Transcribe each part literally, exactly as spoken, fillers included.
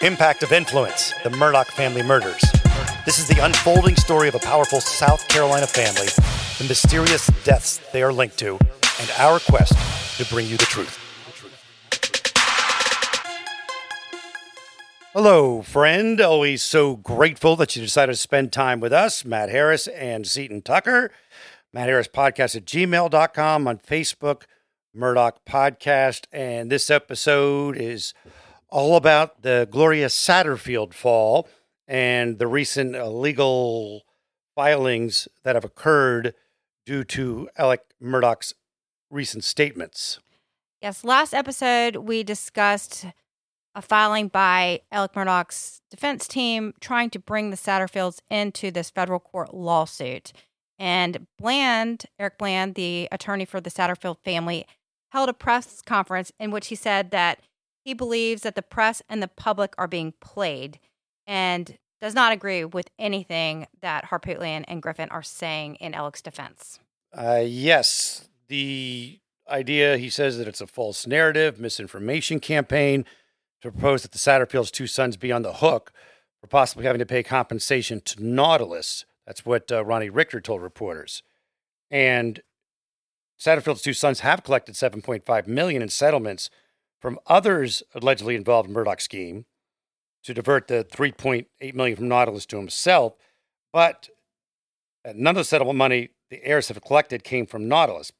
Impact of Influence, the Murdaugh family murders. This is the unfolding story of a powerful South Carolina family, the mysterious deaths they are linked to, and our quest to bring you the truth. Hello, friend. Always so grateful that you decided to spend time with us, Matt Harris and Seton Tucker. Matt Harris Podcast at gmail dot com, on Facebook, Murdaugh Podcast. And this episode is all about the Gloria Satterfield fall and the recent legal filings that have occurred due to Alec Murdaugh's recent statements. Yes, last episode we discussed a filing by Alec Murdaugh's defense team trying to bring the Satterfields into this federal court lawsuit. And Bland, Eric Bland, the attorney for the Satterfield family, held a press conference in which he said that he believes that the press and the public are being played and does not agree with anything that Harpootlian and Griffin are saying in Alec's defense. Uh, yes, the idea, he says, that it's a false narrative, misinformation campaign to propose that the Satterfield's two sons be on the hook for possibly having to pay compensation to Nautilus. That's what uh, Ronnie Richter told reporters. And Satterfield's two sons have collected seven point five million dollars in settlements from others allegedly involved in Murdaugh's scheme to divert the three point eight million dollars from Nautilus to himself. But none of the settlement money the heirs have collected came from Nautilus.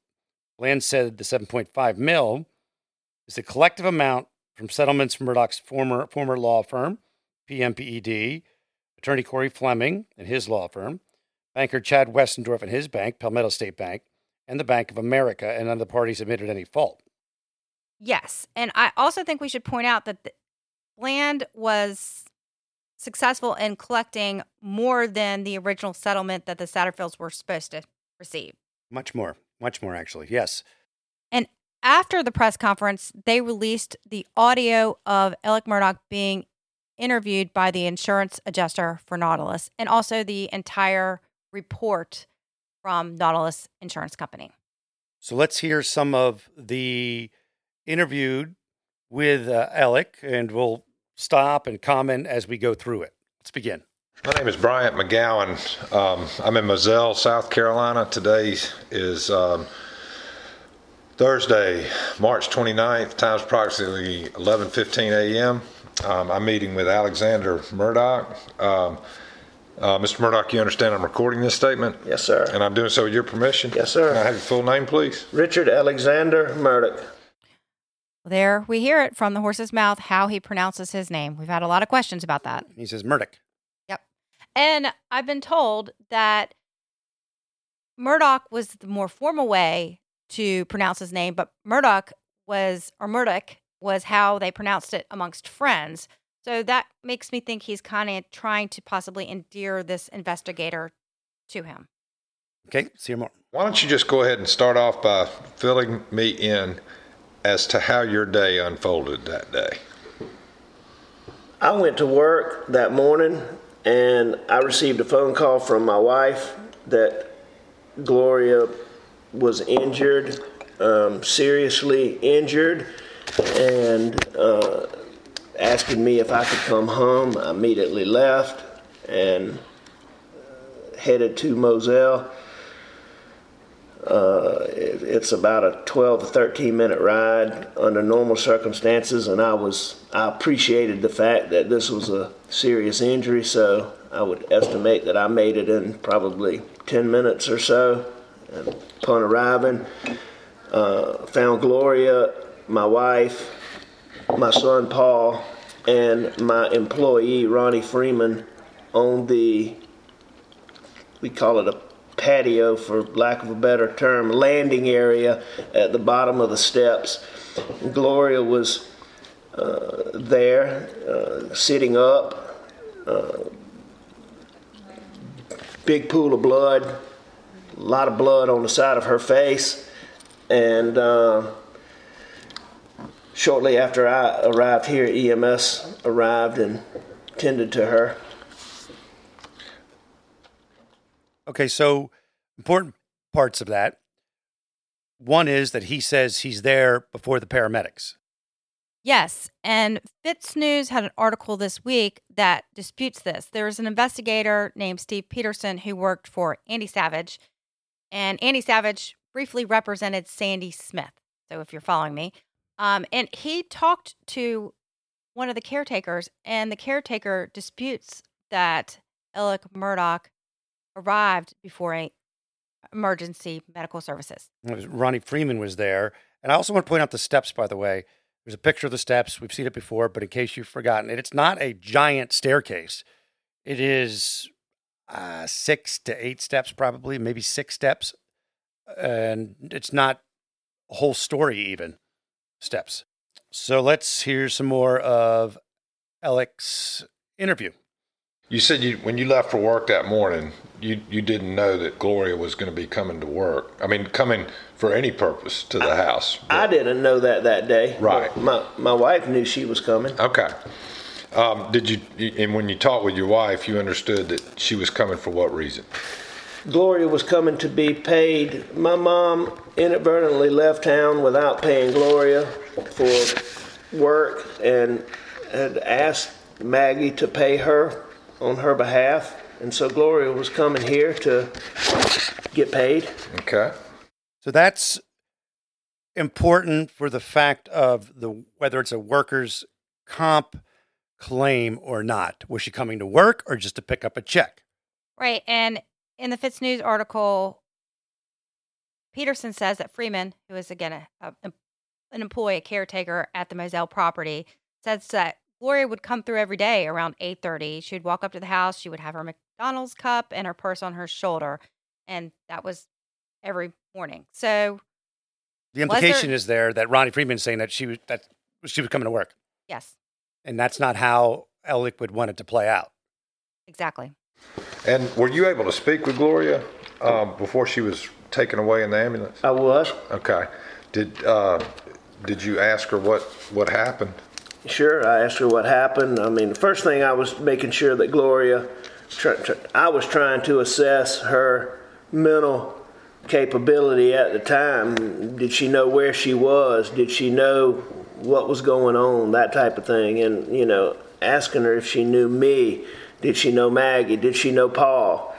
Bland said the seven point five million dollars is the collective amount from settlements from Murdaugh's former, former law firm, P M P E D, attorney Corey Fleming and his law firm, banker Chad Westendorf and his bank, Palmetto State Bank, and the Bank of America, and none of the parties admitted any fault. Yes, and I also think we should point out that the Bland was successful in collecting more than the original settlement that the Satterfields were supposed to receive. Much more, much more, actually, yes. And after the press conference, they released the audio of Alec Murdaugh being interviewed by the insurance adjuster for Nautilus and also the entire report from Nautilus Insurance Company. So let's hear some of the interviewed with uh, Alec, and we'll stop and comment as we go through it. Let's begin. My name is Bryant McGowan. Um, I'm in Moselle, South Carolina. Today is um, Thursday, March twenty-ninth. Time's approximately eleven fifteen a.m. Um, I'm meeting with Alexander Murdaugh. Um, uh, Mister Murdaugh, you understand I'm recording this statement? Yes, sir. And I'm doing so with your permission? Yes, sir. Can I have your full name, please? Richard Alexander Murdaugh. There we hear it from the horse's mouth, how he pronounces his name. We've had a lot of questions about that. He says Murdaugh. Yep. And I've been told that Murdaugh was the more formal way to pronounce his name, but Murdaugh was, or Murdaugh was how they pronounced it amongst friends. So that makes me think he's kind of trying to possibly endear this investigator to him. Okay, see you more. Why don't you just go ahead and start off by filling me in as to how your day unfolded that day? I went to work that morning, and I received a phone call from my wife that Gloria was injured, um, seriously injured, and uh, asking me if I could come home. I immediately left and headed to Moselle. Uh, it, it's about a twelve to thirteen minute ride under normal circumstances, and I was I appreciated the fact that this was a serious injury, so I would estimate that I made it in probably ten minutes or so. And upon arriving, uh, found Gloria, my wife, my son Paul, and my employee Ronnie Freeman on the, we call it a patio for lack of a better term, landing area at the bottom of the steps. Gloria was uh, there, uh, sitting up, uh, big pool of blood, a lot of blood on the side of her face. And uh, shortly after I arrived here, E M S arrived and tended to her. Okay, so important parts of that. One is that he says he's there before the paramedics. Yes, and Fitz News had an article this week that disputes this. There was an investigator named Steve Peterson who worked for Andy Savage, and Andy Savage briefly represented Sandy Smith, so if you're following me. Um, and he talked to one of the caretakers, and the caretaker disputes that Alec Murdaugh arrived before a emergency medical services. Ronnie Freeman was there. And I also want to point out the steps, by the way. There's a picture of the steps. We've seen it before, but in case you've forgotten it, it's not a giant staircase. It is uh, six to eight steps, probably, maybe six steps. And it's not a whole story even steps. So let's hear some more of Alec's interview. You said you, when you left for work that morning, you, you didn't know that Gloria was going to be coming to work. I mean, coming for any purpose to the I, house. But. I didn't know that that day. Right. My my wife knew she was coming. Okay. Um, did you? And when you talked with your wife, you understood that she was coming for what reason? Gloria was coming to be paid. My mom inadvertently left town without paying Gloria for work and had asked Maggie to pay her on her behalf, and so Gloria was coming here to get paid. Okay. So that's important for the fact of the whether it's a workers' comp claim or not. Was she coming to work or just to pick up a check? Right, and in the Fitz News article, Peterson says that Freeman, who is again a, a, an employee, a caretaker at the Moselle property, says that Gloria would come through every day around eight thirty. She would walk up to the house. She would have her McDonald's cup and her purse on her shoulder. And that was every morning. So the implication there, is there that Ronnie Freeman's saying that she was that she was coming to work. Yes. And that's not how Alec would want it to play out. Exactly. And were you able to speak with Gloria um, before she was taken away in the ambulance? I was. Okay. Did uh, did you ask her what, what happened? Sure, I asked her what happened. I mean, the first thing I was making sure that Gloria, tr- tr- I was trying to assess her mental capability at the time. Did she know where she was? Did she know what was going on? That type of thing. And, you know, asking her if she knew me. Did she know Maggie? Did she know Paul?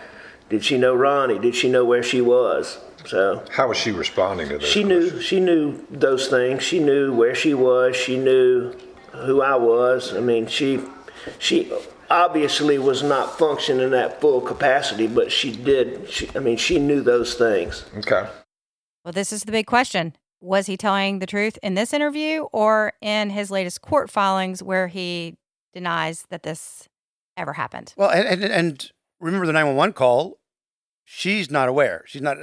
Did she know Ronnie? Did she know where she was? So how was she responding to those She questions? knew. She knew those things. She knew where she was. She knew who I was. I mean, she she obviously was not functioning at full capacity, but she did. She, I mean, she knew those things. Okay. Well, this is the big question. Was he telling the truth in this interview or in his latest court filings where he denies that this ever happened? Well, and, and, and remember the nine one one call. She's not aware. She's not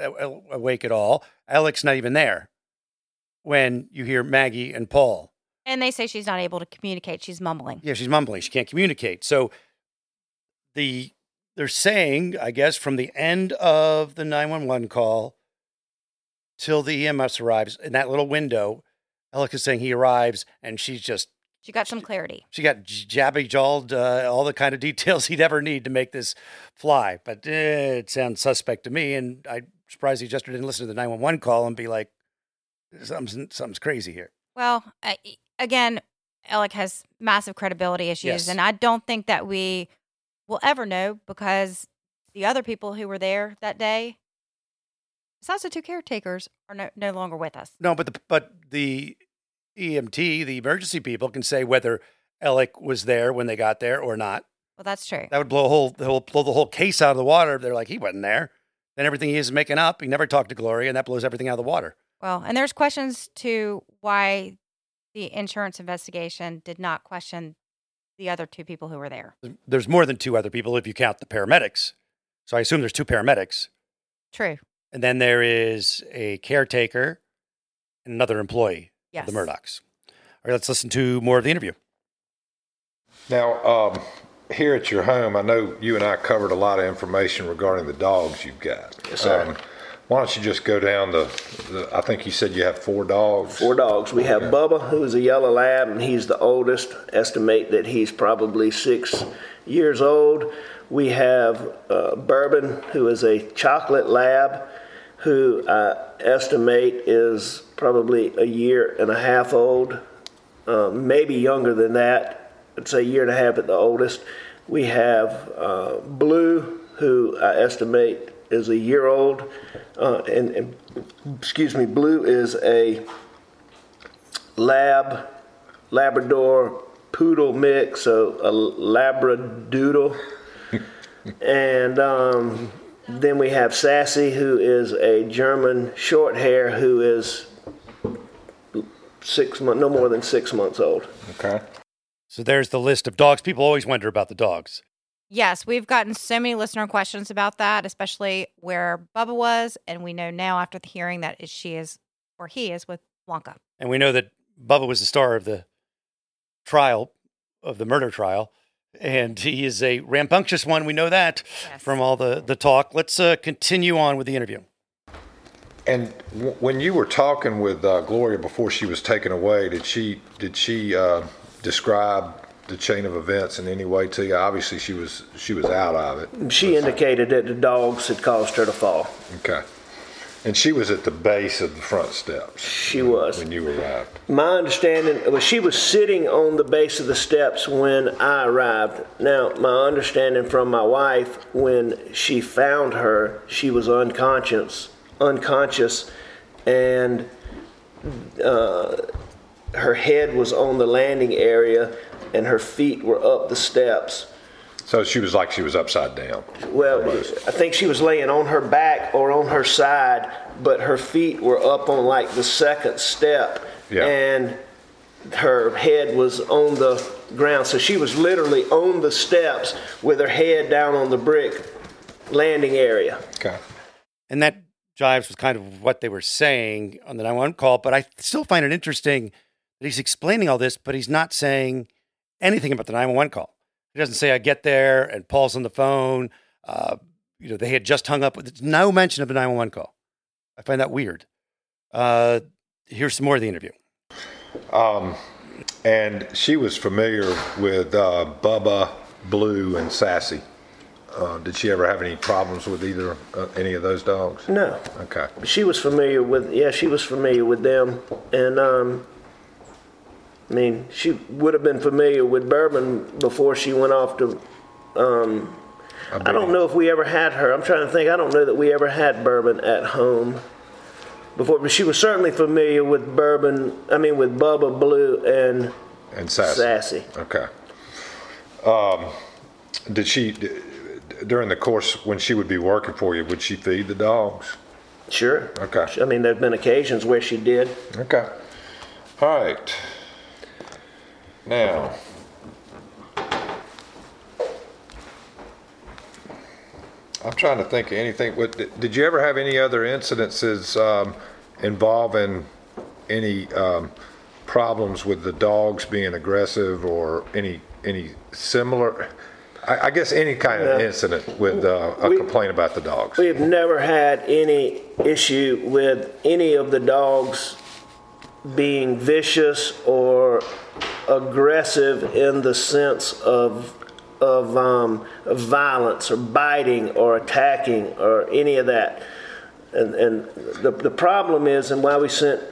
awake at all. Alec's not even there when you hear Maggie and Paul. And they say she's not able to communicate. She's mumbling. Yeah, she's mumbling. She can't communicate. So the they're saying, I guess, from the end of the nine one one call till the E M S arrives, in that little window, Alec is saying he arrives, and she's just... She got some clarity. She, she got jabby-jawed, uh, all the kind of details he'd ever need to make this fly. But uh, it sounds suspect to me, and I'm surprised he just didn't listen to the nine one one call and be like, something's, something's crazy here. Well, I... Again, Alec has massive credibility issues, yes. And I don't think that we will ever know because the other people who were there that day, besides the two caretakers, are no, no longer with us. No, but the, but the E M T, the emergency people, can say whether Alec was there when they got there or not. Well, that's true. That would blow a whole, the whole blow the whole case out of the water if they're like, he wasn't there. Then everything he is making up, he never talked to Gloria, and that blows everything out of the water. Well, and there's questions to why the insurance investigation did not question the other two people who were there. There's more than two other people if you count the paramedics. So I assume there's two paramedics. True. And then there is a caretaker and another employee, yes, of the Murdaughs. right, let's listen to more of the interview. Now, um, here at your home, I know you and I covered a lot of information regarding the dogs you've got. Yes, sir. Um, why don't you just go down the, the, I think you said you have four dogs. Four dogs. We okay. have Bubba, who's a yellow lab, and he's the oldest. Estimate that he's probably six years old. We have uh, Bourbon, who is a chocolate lab, who I estimate is probably a year and a half old, uh, maybe younger than that. I'd say a year and a half at the oldest. We have uh, Blue, who I estimate is a year old, uh, and, and excuse me, Blue is a lab, Labrador poodle mix, so a Labradoodle. And um, then we have Sassy, who is a German short hair, who is six month, no more than six months old. Okay. So there's the list of dogs. People always wonder about the dogs. Yes, we've gotten so many listener questions about that, especially where Bubba was, and we know now after the hearing that she is, or he is, with Wonka. And we know that Bubba was the star of the trial, of the murder trial. And he is a rambunctious one. We know that yes. from all the, the talk. Let's uh, continue on with the interview. And w- when you were talking with uh, Gloria before she was taken away, did she did she uh, describe the chain of events in any way to you? Obviously, she was she was out of it. She but, indicated that the dogs had caused her to fall. Okay. And she was at the base of the front steps. She when, was. When you arrived. My understanding, well, she was sitting on the base of the steps when I arrived. Now, my understanding from my wife, when she found her, she was unconscious, unconscious, and uh, her head was on the landing area, and her feet were up the steps. So she was like she was upside down. Well, almost. I think she was laying on her back or on her side, but her feet were up on like the second step, yeah. and her head was on the ground. So she was literally on the steps with her head down on the brick landing area. Okay. And that jives with kind of what they were saying on the nine one one call, but I still find it interesting that he's explaining all this, but he's not saying anything about the nine one one call. He doesn't say, I get there, and Paul's on the phone. Uh, you know, they had just hung up. There's no mention of the nine one one call. I find that weird. Uh, here's some more of the interview. Um, and she was familiar with uh, Bubba, Blue, and Sassy. Uh, did she ever have any problems with either uh, any of those dogs? No. Okay. She was familiar with, yeah, she was familiar with them. And, um... I mean, she would have been familiar with Bourbon before she went off to, um, I don't know if we ever had her. I'm trying to think. I don't know that we ever had Bourbon at home before, but she was certainly familiar with Bourbon, I mean, with Bubba, Blue, and, and Sassy. Sassy. Okay. Um, did she, d- during the course when she would be working for you, would she feed the dogs? Sure. Okay. I mean, there have been occasions where she did. Okay. All right. Now, I'm trying to think of anything. Did you ever have any other incidences um, involving any um, problems with the dogs being aggressive or any any similar, I, I guess any kind of yeah. incident with uh, a we, complaint about the dogs? We've never had any issue with any of the dogs being vicious or aggressive in the sense of of, um, of violence or biting or attacking or any of that. And, and the, the problem is, and why we sent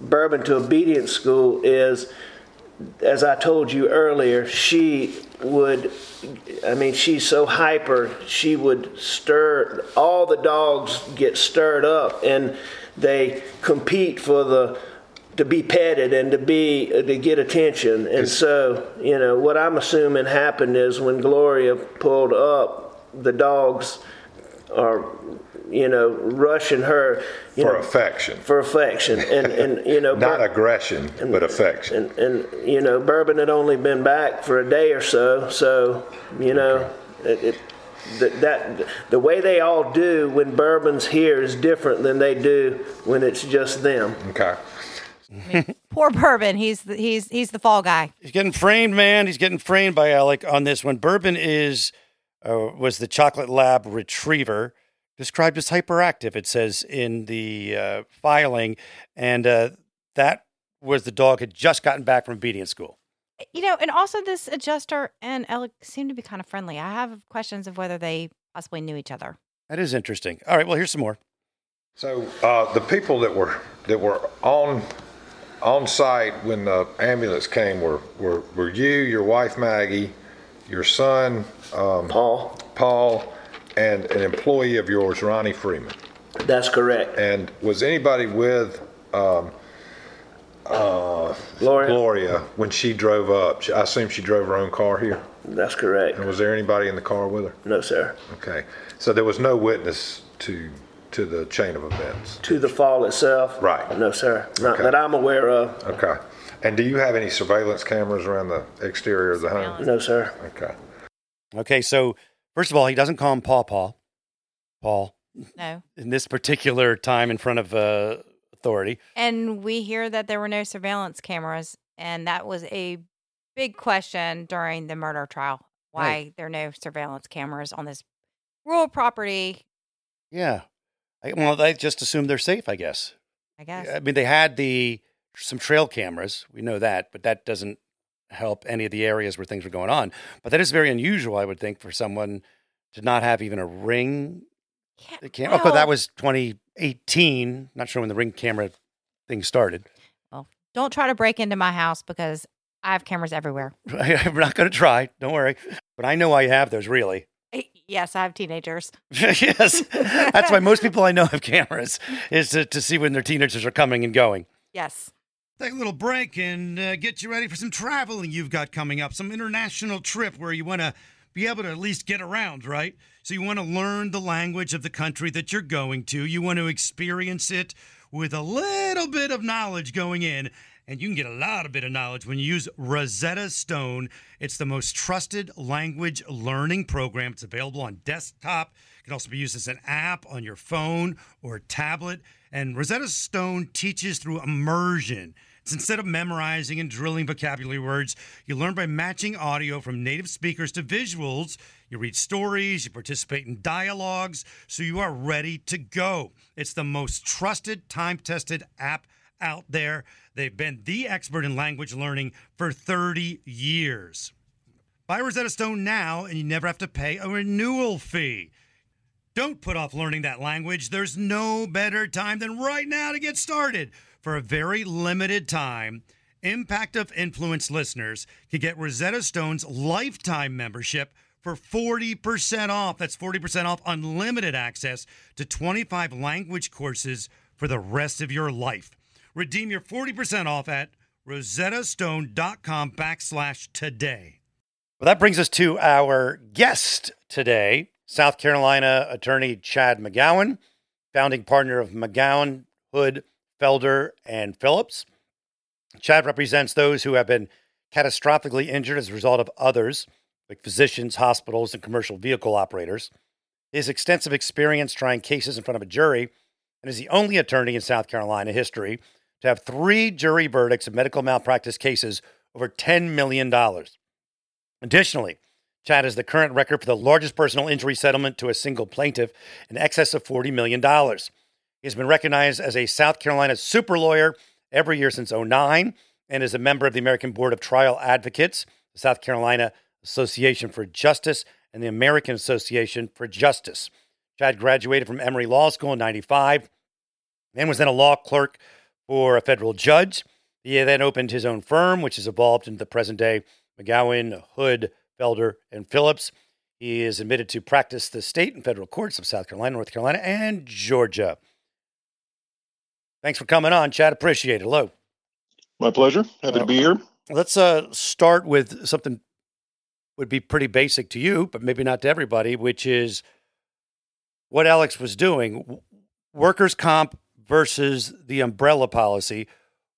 Bourbon to obedience school is, as I told you earlier, she would, I mean, she's so hyper, she would stir, all the dogs get stirred up and they compete for the to be petted and to be to get attention. And so, you know, what I'm assuming happened is when Gloria pulled up, the dogs are, you know, rushing her. You for know, affection. For affection. And, and you know. Not Bur- aggression, and, but affection. And, and, you know, Bourbon had only been back for a day or so. So, you know, okay. it, it That, that the way they all do when Bourbon's here is different than they do when it's just them. Okay. Poor Bourbon. He's the, he's he's the fall guy. He's getting framed, man. He's getting framed by Alec on this one. Bourbon is uh, was the chocolate lab retriever, described as hyperactive, it says in the uh, filing, and uh, that was the dog had just gotten back from obedience school. You know, and also this adjuster and Alec seem to be kind of friendly. I have questions of whether they possibly knew each other. That is interesting. All right, well, here's some more. So uh, the people that were that were on on site when the ambulance came were were, were you, your wife Maggie, your son um, Paul, Paul, and an employee of yours, Ronnie Freeman. That's correct. And was anybody with? Um, Uh, Gloria. Gloria, when she drove up, I assume she drove her own car here? That's correct. And was there anybody in the car with her? No, sir. Okay. So there was no witness to to the chain of events? To the fall itself? Right. No, sir. Not okay. That I'm aware of. Okay. And do you have any surveillance cameras around the exterior of the home? No, sir. Okay. Okay, so first of all, he doesn't call him Paw Paw. Paul. No. In this particular time in front of... Uh, authority. And we hear that there were no surveillance cameras, and that was a big question during the murder trial, why right. there are no surveillance cameras on this rural property. Yeah. I, well, they just assume they're safe, I guess. I guess. I mean, they had the some trail cameras. We know that, but that doesn't help any of the areas where things were going on. But that is very unusual, I would think, for someone to not have even a ring. Yeah, cam- well, oh, but that was twenty eighteen. Not sure when the ring camera thing started. Well, don't try to break into my house because I have cameras everywhere. I'm not going to try. Don't worry. But I know I have those, really. Yes, I have teenagers. Yes. That's why most people I know have cameras, is to, to see when their teenagers are coming and going. Yes. Take a little break and uh, get you ready for some traveling you've got coming up, some international trip where you want to be able to at least get around, right? So you want to learn the language of the country that you're going to. You want to experience it with a little bit of knowledge going in. And you can get a lot of bit of knowledge when you use Rosetta Stone. It's the most trusted language learning program. It's available on desktop. It can also be used as an app on your phone or tablet. And Rosetta Stone teaches through immersion. It's instead of memorizing and drilling vocabulary words, you learn by matching audio from native speakers to visuals. You read stories, you participate in dialogues, so you are ready to go. It's the most trusted, time-tested app out there. They've been the expert in language learning for thirty years. Buy Rosetta Stone now, and you never have to pay a renewal fee. Don't put off learning that language. There's no better time than right now to get started. For a very limited time, Impact of Influence listeners can get Rosetta Stone's lifetime membership for forty percent off. That's forty percent off unlimited access to twenty-five language courses for the rest of your life. Redeem your forty percent off at rosettastone.com backslash today. Well, that brings us to our guest today, South Carolina attorney Chad McGowan, founding partner of McGowan, Hood, Felder and Phillips. Chad represents those who have been catastrophically injured as a result of others, like physicians, hospitals, and commercial vehicle operators. His extensive experience trying cases in front of a jury, and is the only attorney in South Carolina history to have three jury verdicts of medical malpractice cases over ten million dollars. Additionally, Chad is the current record for the largest personal injury settlement to a single plaintiff, in excess of forty million dollars. He's been recognized as a South Carolina super lawyer every year since oh nine and is a member of the American Board of Trial Advocates, the South Carolina Association for Justice, and the American Association for Justice. Chad graduated from Emory Law School in ninety-five and was then a law clerk for a federal judge. He then opened his own firm, which has evolved into the present day McGowan, Hood, Felder, and Phillips. He is admitted to practice the state and federal courts of South Carolina, North Carolina, and Georgia. Thanks for coming on, Chad. Appreciate it. Hello. My pleasure. Happy uh, to be here. Let's uh, start with something would be pretty basic to you, but maybe not to everybody, which is what Alex was doing. Workers' comp versus the umbrella policy.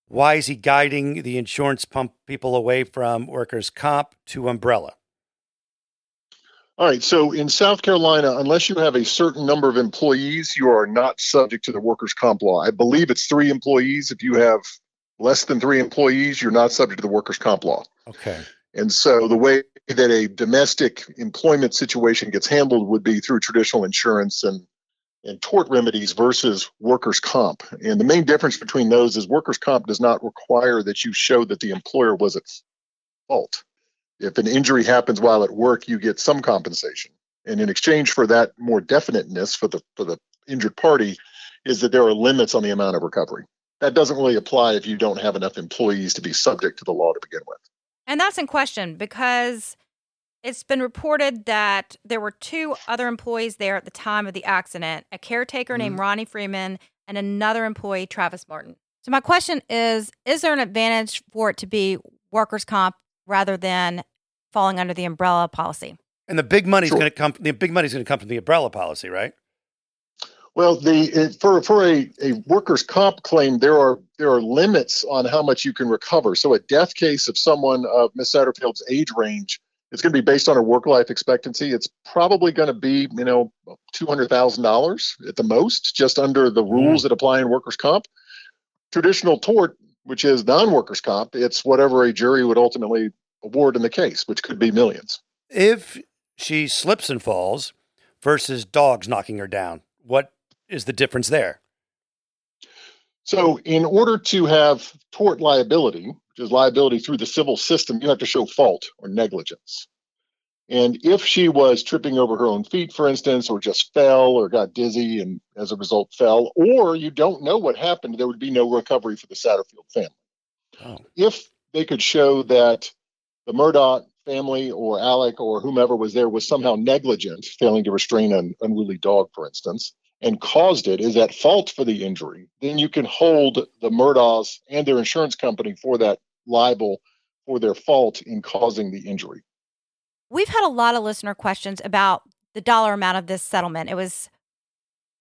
Why is he guiding the insurance pump people away from workers' comp to umbrella? All right. So in South Carolina, unless you have a certain number of employees, you are not subject to the workers' comp law. I believe it's three employees if you have less than three employees, you're not subject to the workers' comp law. Okay. And so the way that a domestic employment situation gets handled would be through traditional insurance and, and tort remedies versus workers' comp. And the main difference between those is workers' comp does not require that you show that the employer was at fault. If an injury happens while at work, you get some compensation. And in exchange for that more definiteness for the for the injured party is that there are limits on the amount of recovery. That doesn't really apply if you don't have enough employees to be subject to the law to begin with. And that's in question because it's been reported that there were two other employees there at the time of the accident, a caretaker mm-hmm. named Ronnie Freeman and another employee, Travis Martin. So my question is, is there an advantage for it to be workers' comp rather than falling under the umbrella policy? And the big money's sure. going to come. The big money's going to come from the umbrella policy, right? Well, the for for a, a workers' comp claim, there are there are limits on how much you can recover. So, a death case of someone of Miss Satterfield's age range, it's going to be based on her work life expectancy. It's probably going to be you know two hundred thousand dollars at the most, just under the rules mm. that apply in workers' comp. Traditional tort, which is non-workers' comp, it's whatever a jury would ultimately award in the case, which could be millions. If she slips and falls versus dogs knocking her down. What is the difference there? So in order to have tort liability, which is liability through the civil system, you have to show fault or negligence. And if she was tripping over her own feet, for instance, or just fell or got dizzy and as a result fell, or you don't know what happened, there would be no recovery for the Satterfield family. Oh. If they could show that the Murdaugh family or Alec or whomever was there was somehow negligent, failing to restrain an unruly dog, for instance, and caused it, is at fault for the injury, then you can hold the Murdaughs and their insurance company for that liable for their fault in causing the injury. We've had a lot of listener questions about the dollar amount of this settlement. It was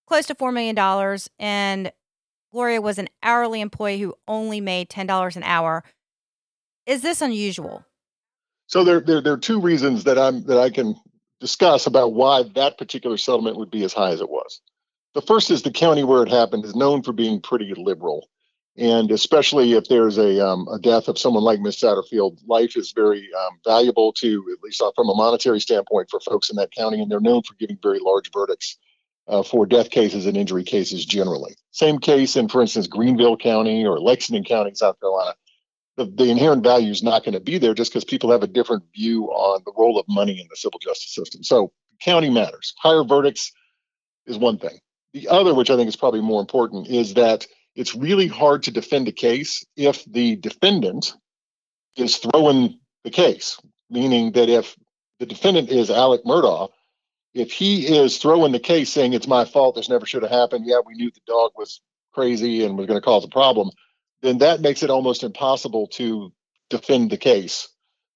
close to four million dollars, and Gloria was an hourly employee who only made ten dollars an hour. Is this unusual? So there, there, there are two reasons that I'm that I can discuss about why that particular settlement would be as high as it was. The first is the county where it happened is known for being pretty liberal, and especially if there's a um, a death of someone like Miss Satterfield, life is very um, valuable to, at least from a monetary standpoint, for folks in that county, and they're known for giving very large verdicts uh, for death cases and injury cases generally. Same case in, for instance, Greenville County or Lexington County, South Carolina. The, the inherent value is not going to be there just because people have a different view on the role of money in the civil justice system. So county matters. Higher verdicts is one thing. The other, which I think is probably more important, is that it's really hard to defend a case if the defendant is throwing the case, meaning that if the defendant is Alec Murdaugh, if he is throwing the case saying it's my fault, this never should have happened, yeah, we knew the dog was crazy and was going to cause a problem, then that makes it almost impossible to defend the case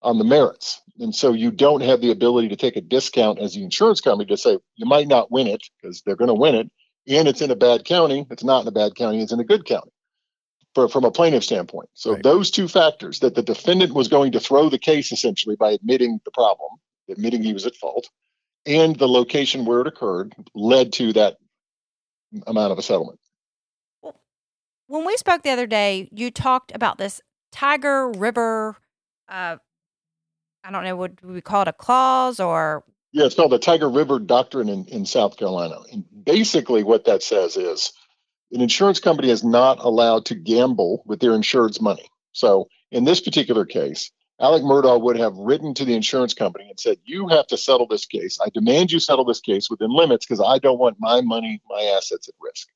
on the merits. And so you don't have the ability to take a discount as the insurance company to say, you might not win it because they're going to win it. And it's in a bad county. It's not in a bad county. It's in a good county for, from a plaintiff's standpoint. So right. Those two factors, that the defendant was going to throw the case essentially by admitting the problem, admitting he was at fault, and the location where it occurred led to that amount of a settlement. When we spoke the other day, you talked about this Tiger River, uh, I don't know, would we call it a clause or? Yeah, it's called the Tiger River Doctrine in, in South Carolina. And basically what that says is an insurance company is not allowed to gamble with their insured's money. So in this particular case, Alec Murdaugh would have written to the insurance company and said, you have to settle this case. I demand you settle this case within limits because I don't want my money, my assets at risk.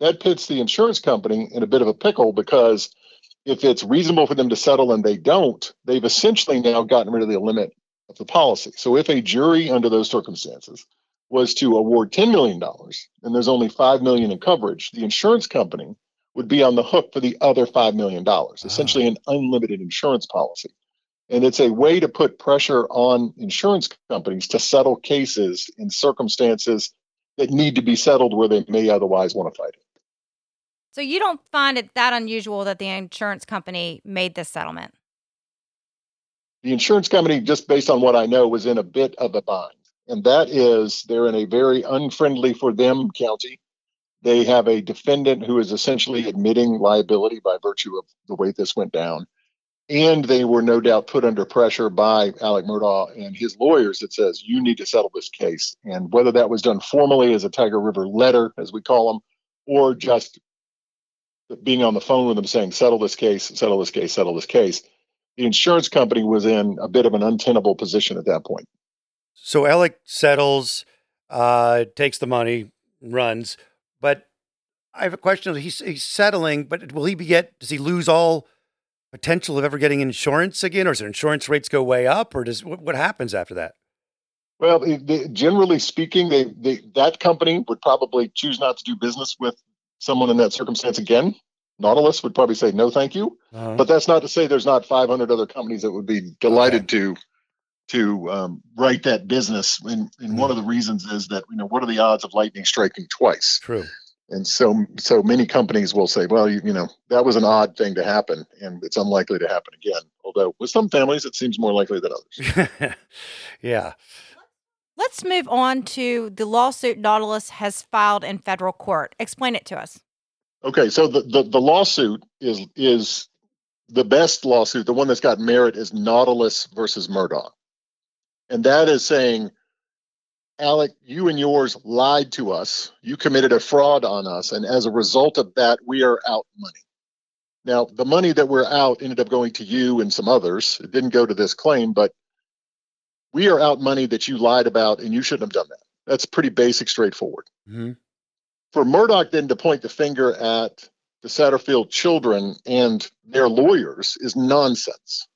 That puts the insurance company in a bit of a pickle because if it's reasonable for them to settle and they don't, they've essentially now gotten rid of the limit of the policy. So if a jury under those circumstances was to award ten million dollars and there's only five million dollars in coverage, the insurance company would be on the hook for the other five million dollars, essentially an unlimited insurance policy. And it's a way to put pressure on insurance companies to settle cases in circumstances that need to be settled where they may otherwise want to fight it. So you don't find it that unusual that the insurance company made this settlement? The insurance company, just based on what I know, was in a bit of a bind. And that is, they're in a very unfriendly for them county. They have a defendant who is essentially admitting liability by virtue of the way this went down. And they were no doubt put under pressure by Alec Murdaugh and his lawyers that says, you need to settle this case. And whether that was done formally as a Tiger River letter, as we call them, or just being on the phone with them saying, settle this case, settle this case, settle this case, the insurance company was in a bit of an untenable position at that point. So Alec settles, uh, takes the money, runs. But I have a question. He's, he's settling, but will he be get, does he lose all potential of ever getting insurance again, or does insurance rates go way up, or does what, what happens after that? Well, they, generally speaking, they, they, that company would probably choose not to do business with someone in that circumstance again. Nautilus would probably say, no, thank you. Uh-huh. But that's not to say there's not five hundred other companies that would be delighted okay. to to um, write that business. And, and mm-hmm. one of the reasons is that, you know, what are the odds of lightning striking twice? True. And so so many companies will say, well, you, you know, that was an odd thing to happen, and it's unlikely to happen again. Although with some families, it seems more likely than others. Yeah. Let's move on to the lawsuit Nautilus has filed in federal court. Explain it to us. Okay, so the, the, the lawsuit is is the best lawsuit. The one that's got merit is Nautilus versus Murdaugh. And that is saying, Alec, you and yours lied to us. You committed a fraud on us. And as a result of that, we are out money. Now, the money that we're out ended up going to you and some others. It didn't go to this claim, but we are out money that you lied about, and you shouldn't have done that. That's pretty basic, straightforward. Mm-hmm. For Murdaugh then to point the finger at the Satterfield children and their lawyers is nonsense.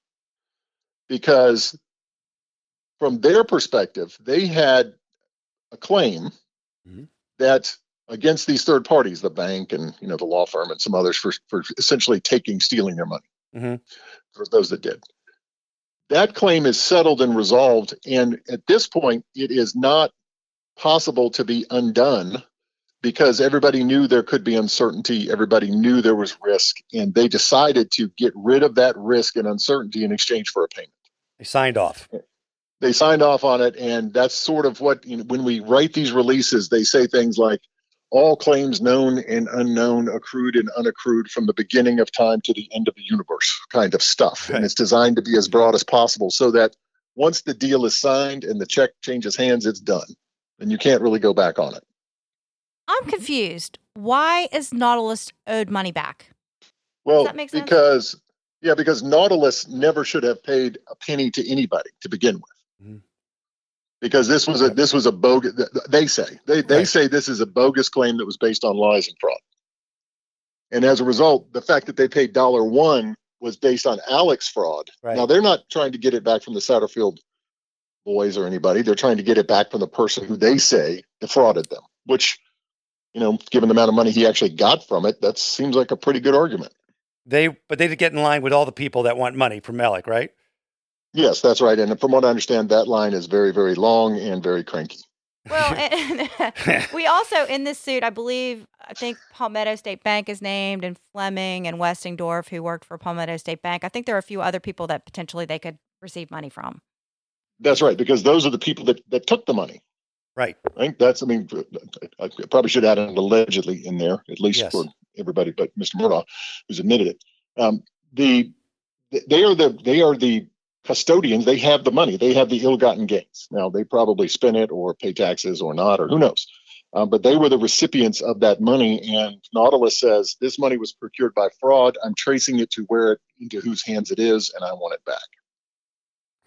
Because from their perspective, they had a claim mm-hmm. that against these third parties, the bank and, you know, the law firm and some others for, for essentially taking, stealing their money mm-hmm. for those that did. That claim is settled and resolved. And at this point, it is not possible to be undone because everybody knew there could be uncertainty. Everybody knew there was risk, and they decided to get rid of that risk and uncertainty in exchange for a payment. They signed off. They signed off on it, and that's sort of what, you know, when we write these releases, they say things like, all claims known and unknown, accrued and unaccrued from the beginning of time to the end of the universe kind of stuff. Right. And it's designed to be as broad as possible so that once the deal is signed and the check changes hands, it's done. And you can't really go back on it. I'm confused. Why is Nautilus owed money back? Well, does that make sense? because, yeah, because Nautilus never should have paid a penny to anybody to begin with. Because this was a this was a bogus. They say they they right. say this is a bogus claim that was based on lies and fraud. And as a result, the fact that they paid dollar one was based on Alec's fraud. Right. Now they're not trying to get it back from the Satterfield boys or anybody. They're trying to get it back from the person who they say defrauded them. Which, you know, given the amount of money he actually got from it, that seems like a pretty good argument. They but they did get in line with all the people that want money from Alec, right? Yes, that's right. And from what I understand, that line is very, very long and very cranky. Well, and we also, in this suit, I believe, I think Palmetto State Bank is named, and Fleming and Westendorf, who worked for Palmetto State Bank. I think there are a few other people that potentially they could receive money from. That's right, because those are the people that, that took the money. Right. I think that's, I mean, I probably should add an allegedly in there, at least yes. for everybody but Mister Murdaugh, who's admitted it. Um, the They are the they are the... custodians. They have the money. They have the ill-gotten gains. Now, they probably spent it or pay taxes or not, or who knows. Um, but they were the recipients of that money. And Nautilus says, this money was procured by fraud. I'm tracing it to where it, into whose hands it is, and I want it back.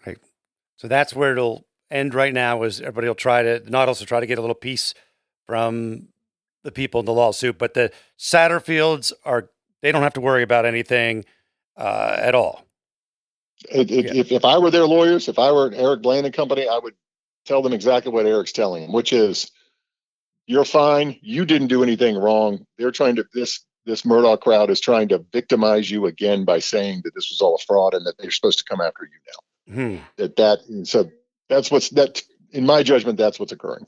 Right. So that's where it'll end right now is everybody will try to, Nautilus will try to get a little piece from the people in the lawsuit. But the Satterfields are, they don't have to worry about anything uh, at all. It, it, yeah. if, if I were their lawyers, if I were Eric Bland and company, I would tell them exactly what Eric's telling them, which is, you're fine. You didn't do anything wrong. They're trying to, this this Murdaugh crowd is trying to victimize you again by saying that this was all a fraud and that they're supposed to come after you now. Hmm. That that so that's what's that in my judgment, that's what's occurring.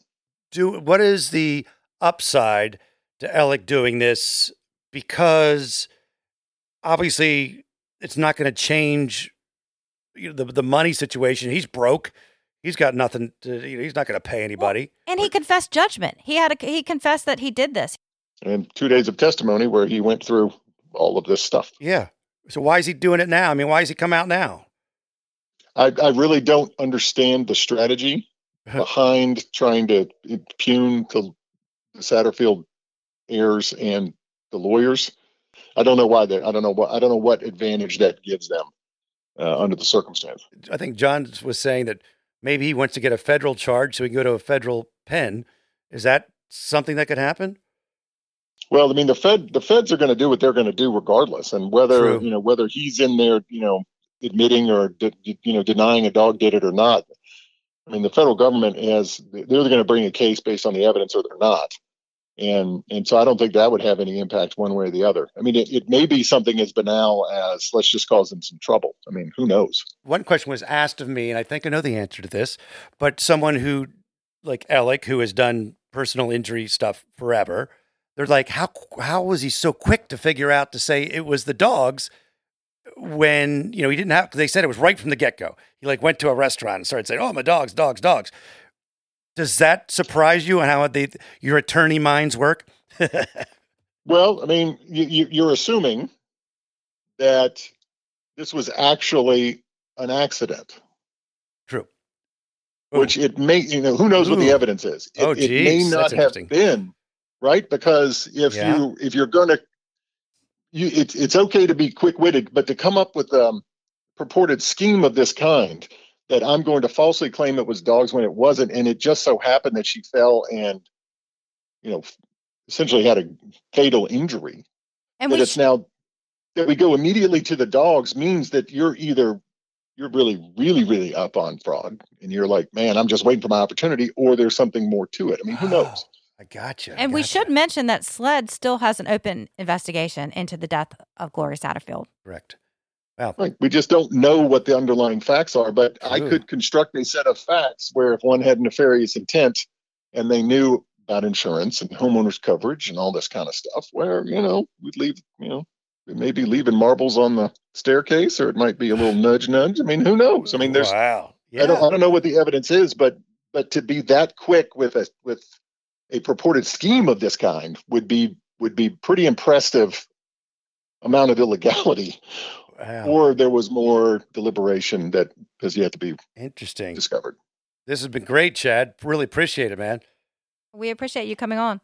Do what is the upside to Alec doing this? Because obviously it's not going to change. You know, the the money situation. He's broke. He's got nothing to, you know, he's not going to pay anybody. Well, and he confessed judgment. He had a, he confessed that he did this. and two days of testimony where he went through all of this stuff. Yeah. So why is he doing it now? I mean, why has he come out now? I, I really don't understand the strategy behind trying to impugn the Satterfield heirs and the lawyers. I don't know why they. I don't know what. I don't know what advantage that gives them uh, under the circumstance. I think John was saying that maybe he wants to get a federal charge so he can go to a federal pen. Is that something that could happen? Well, I mean, the Fed, the Feds are going to do what they're going to do regardless, and whether True. you know whether he's in there, you know, admitting or de- you know denying a dog did it or not. I mean, the federal government has, they're going to bring a case based on the evidence or they're not. And and so I don't think that would have any impact one way or the other. I mean, it, it may be something as banal as let's just cause them some trouble. I mean, who knows? One question was asked of me, and I think I know the answer to this, but someone who, like Alec, who has done personal injury stuff forever, they're like, how how was he so quick to figure out to say it was the dogs when, you know, he didn't have, they said it was right from the get-go. He like went to a restaurant and started saying, oh, my dogs, dogs, dogs. Does that surprise you on how they, your attorney minds work? Well, I mean, you, you, you're assuming that this was actually an accident. True. Ooh. Which it may, you know, who knows Ooh. what the evidence is. It, oh, geez. It may not have been, right? Because if yeah. you, if you're going to, you, it, it's okay to be quick-witted, but to come up with a um, purported scheme of this kind that I'm going to falsely claim it was dogs when it wasn't, and it just so happened that she fell and, you know, essentially had a fatal injury. And that we, it's now that we go immediately to the dogs means that you're either you're really, really, really up on fraud, and you're like, man, I'm just waiting for my opportunity, or there's something more to it. I mean, who oh, knows? I gotcha. And I gotcha. we should mention that SLED still has an open investigation into the death of Gloria Satterfield. Correct. Wow. Right. We just don't know what the underlying facts are, but Ooh. I could construct a set of facts where if one had nefarious intent and they knew about insurance and homeowners coverage and all this kind of stuff, where, you know, we'd leave, you know, we may be leaving marbles on the staircase, or it might be a little nudge, nudge. I mean, who knows? I mean, there's, wow. yeah. I don't, I don't know what the evidence is, but, but to be that quick with a, with a purported scheme of this kind would be, would be pretty impressive amount of illegality. Wow. Or there was more deliberation that has yet to be interesting discovered. This has been great, Chad. Really appreciate it, man. We appreciate you coming on.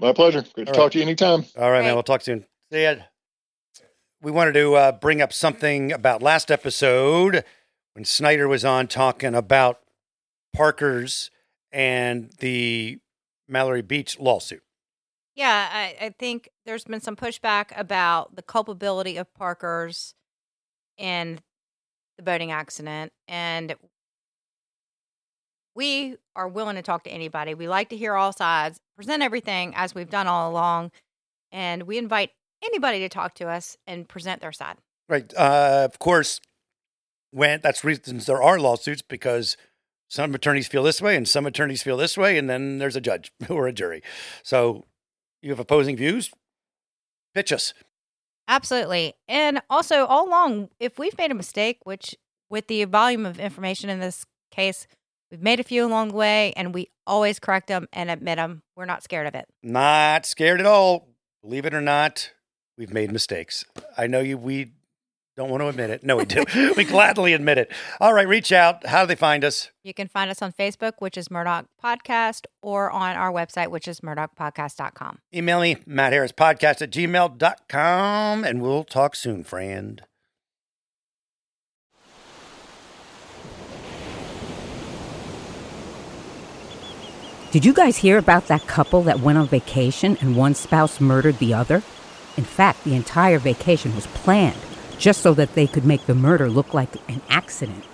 My pleasure. Good to talk to you anytime. All right, man. We'll talk soon. See ya. We wanted to uh, bring up something about last episode when Snyder was on talking about Parker's and the Mallory Beach lawsuit. Yeah, I, I think there's been some pushback about the culpability of Parker's in the boating accident, and we are willing to talk to anybody. We like to hear all sides, present everything as we've done all along, and we invite anybody to talk to us and present their side. Right. Uh, of course, when that's reasons there are lawsuits, because some attorneys feel this way and some attorneys feel this way, and then there's a judge or a jury. So you have opposing views? Pitch us. Absolutely. And also, all along, if we've made a mistake, which with the volume of information in this case, we've made a few along the way, and we always correct them and admit them. We're not scared of it. Not scared at all. Believe it or not, we've made mistakes. I know you. We don't want to admit it. No, we do. We gladly admit it. All right, reach out. How do they find us? You can find us on Facebook, which is Murdaugh Podcast, or on our website, which is murdaugh podcast dot com. Email me, matt harris podcast at gmail dot com, and we'll talk soon, friend. Did you guys hear about that couple that went on vacation and one spouse murdered the other? In fact, the entire vacation was planned, just so that they could make the murder look like an accident.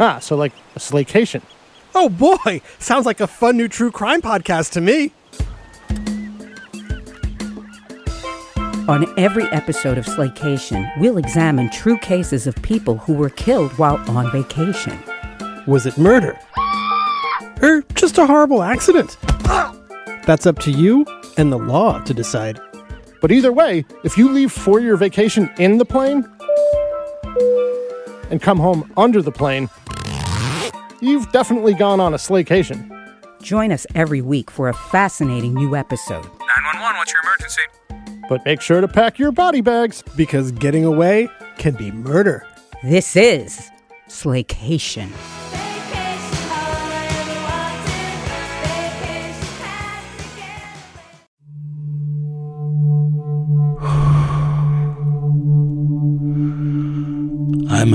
Ah, so like a Slaycation. Oh boy, sounds like a fun new true crime podcast to me. On every episode of Slaycation, we'll examine true cases of people who were killed while on vacation. Was it murder? Or just a horrible accident? That's up to you and the law to decide. But either way, if you leave for your vacation in the plane and come home under the plane, you've definitely gone on a Slaycation. Join us every week for a fascinating new episode. nine one one, what's your emergency. But make sure to pack your body bags, because getting away can be murder. This is Slaycation. I'm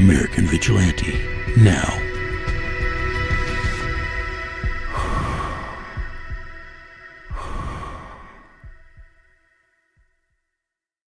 American Vigilante now.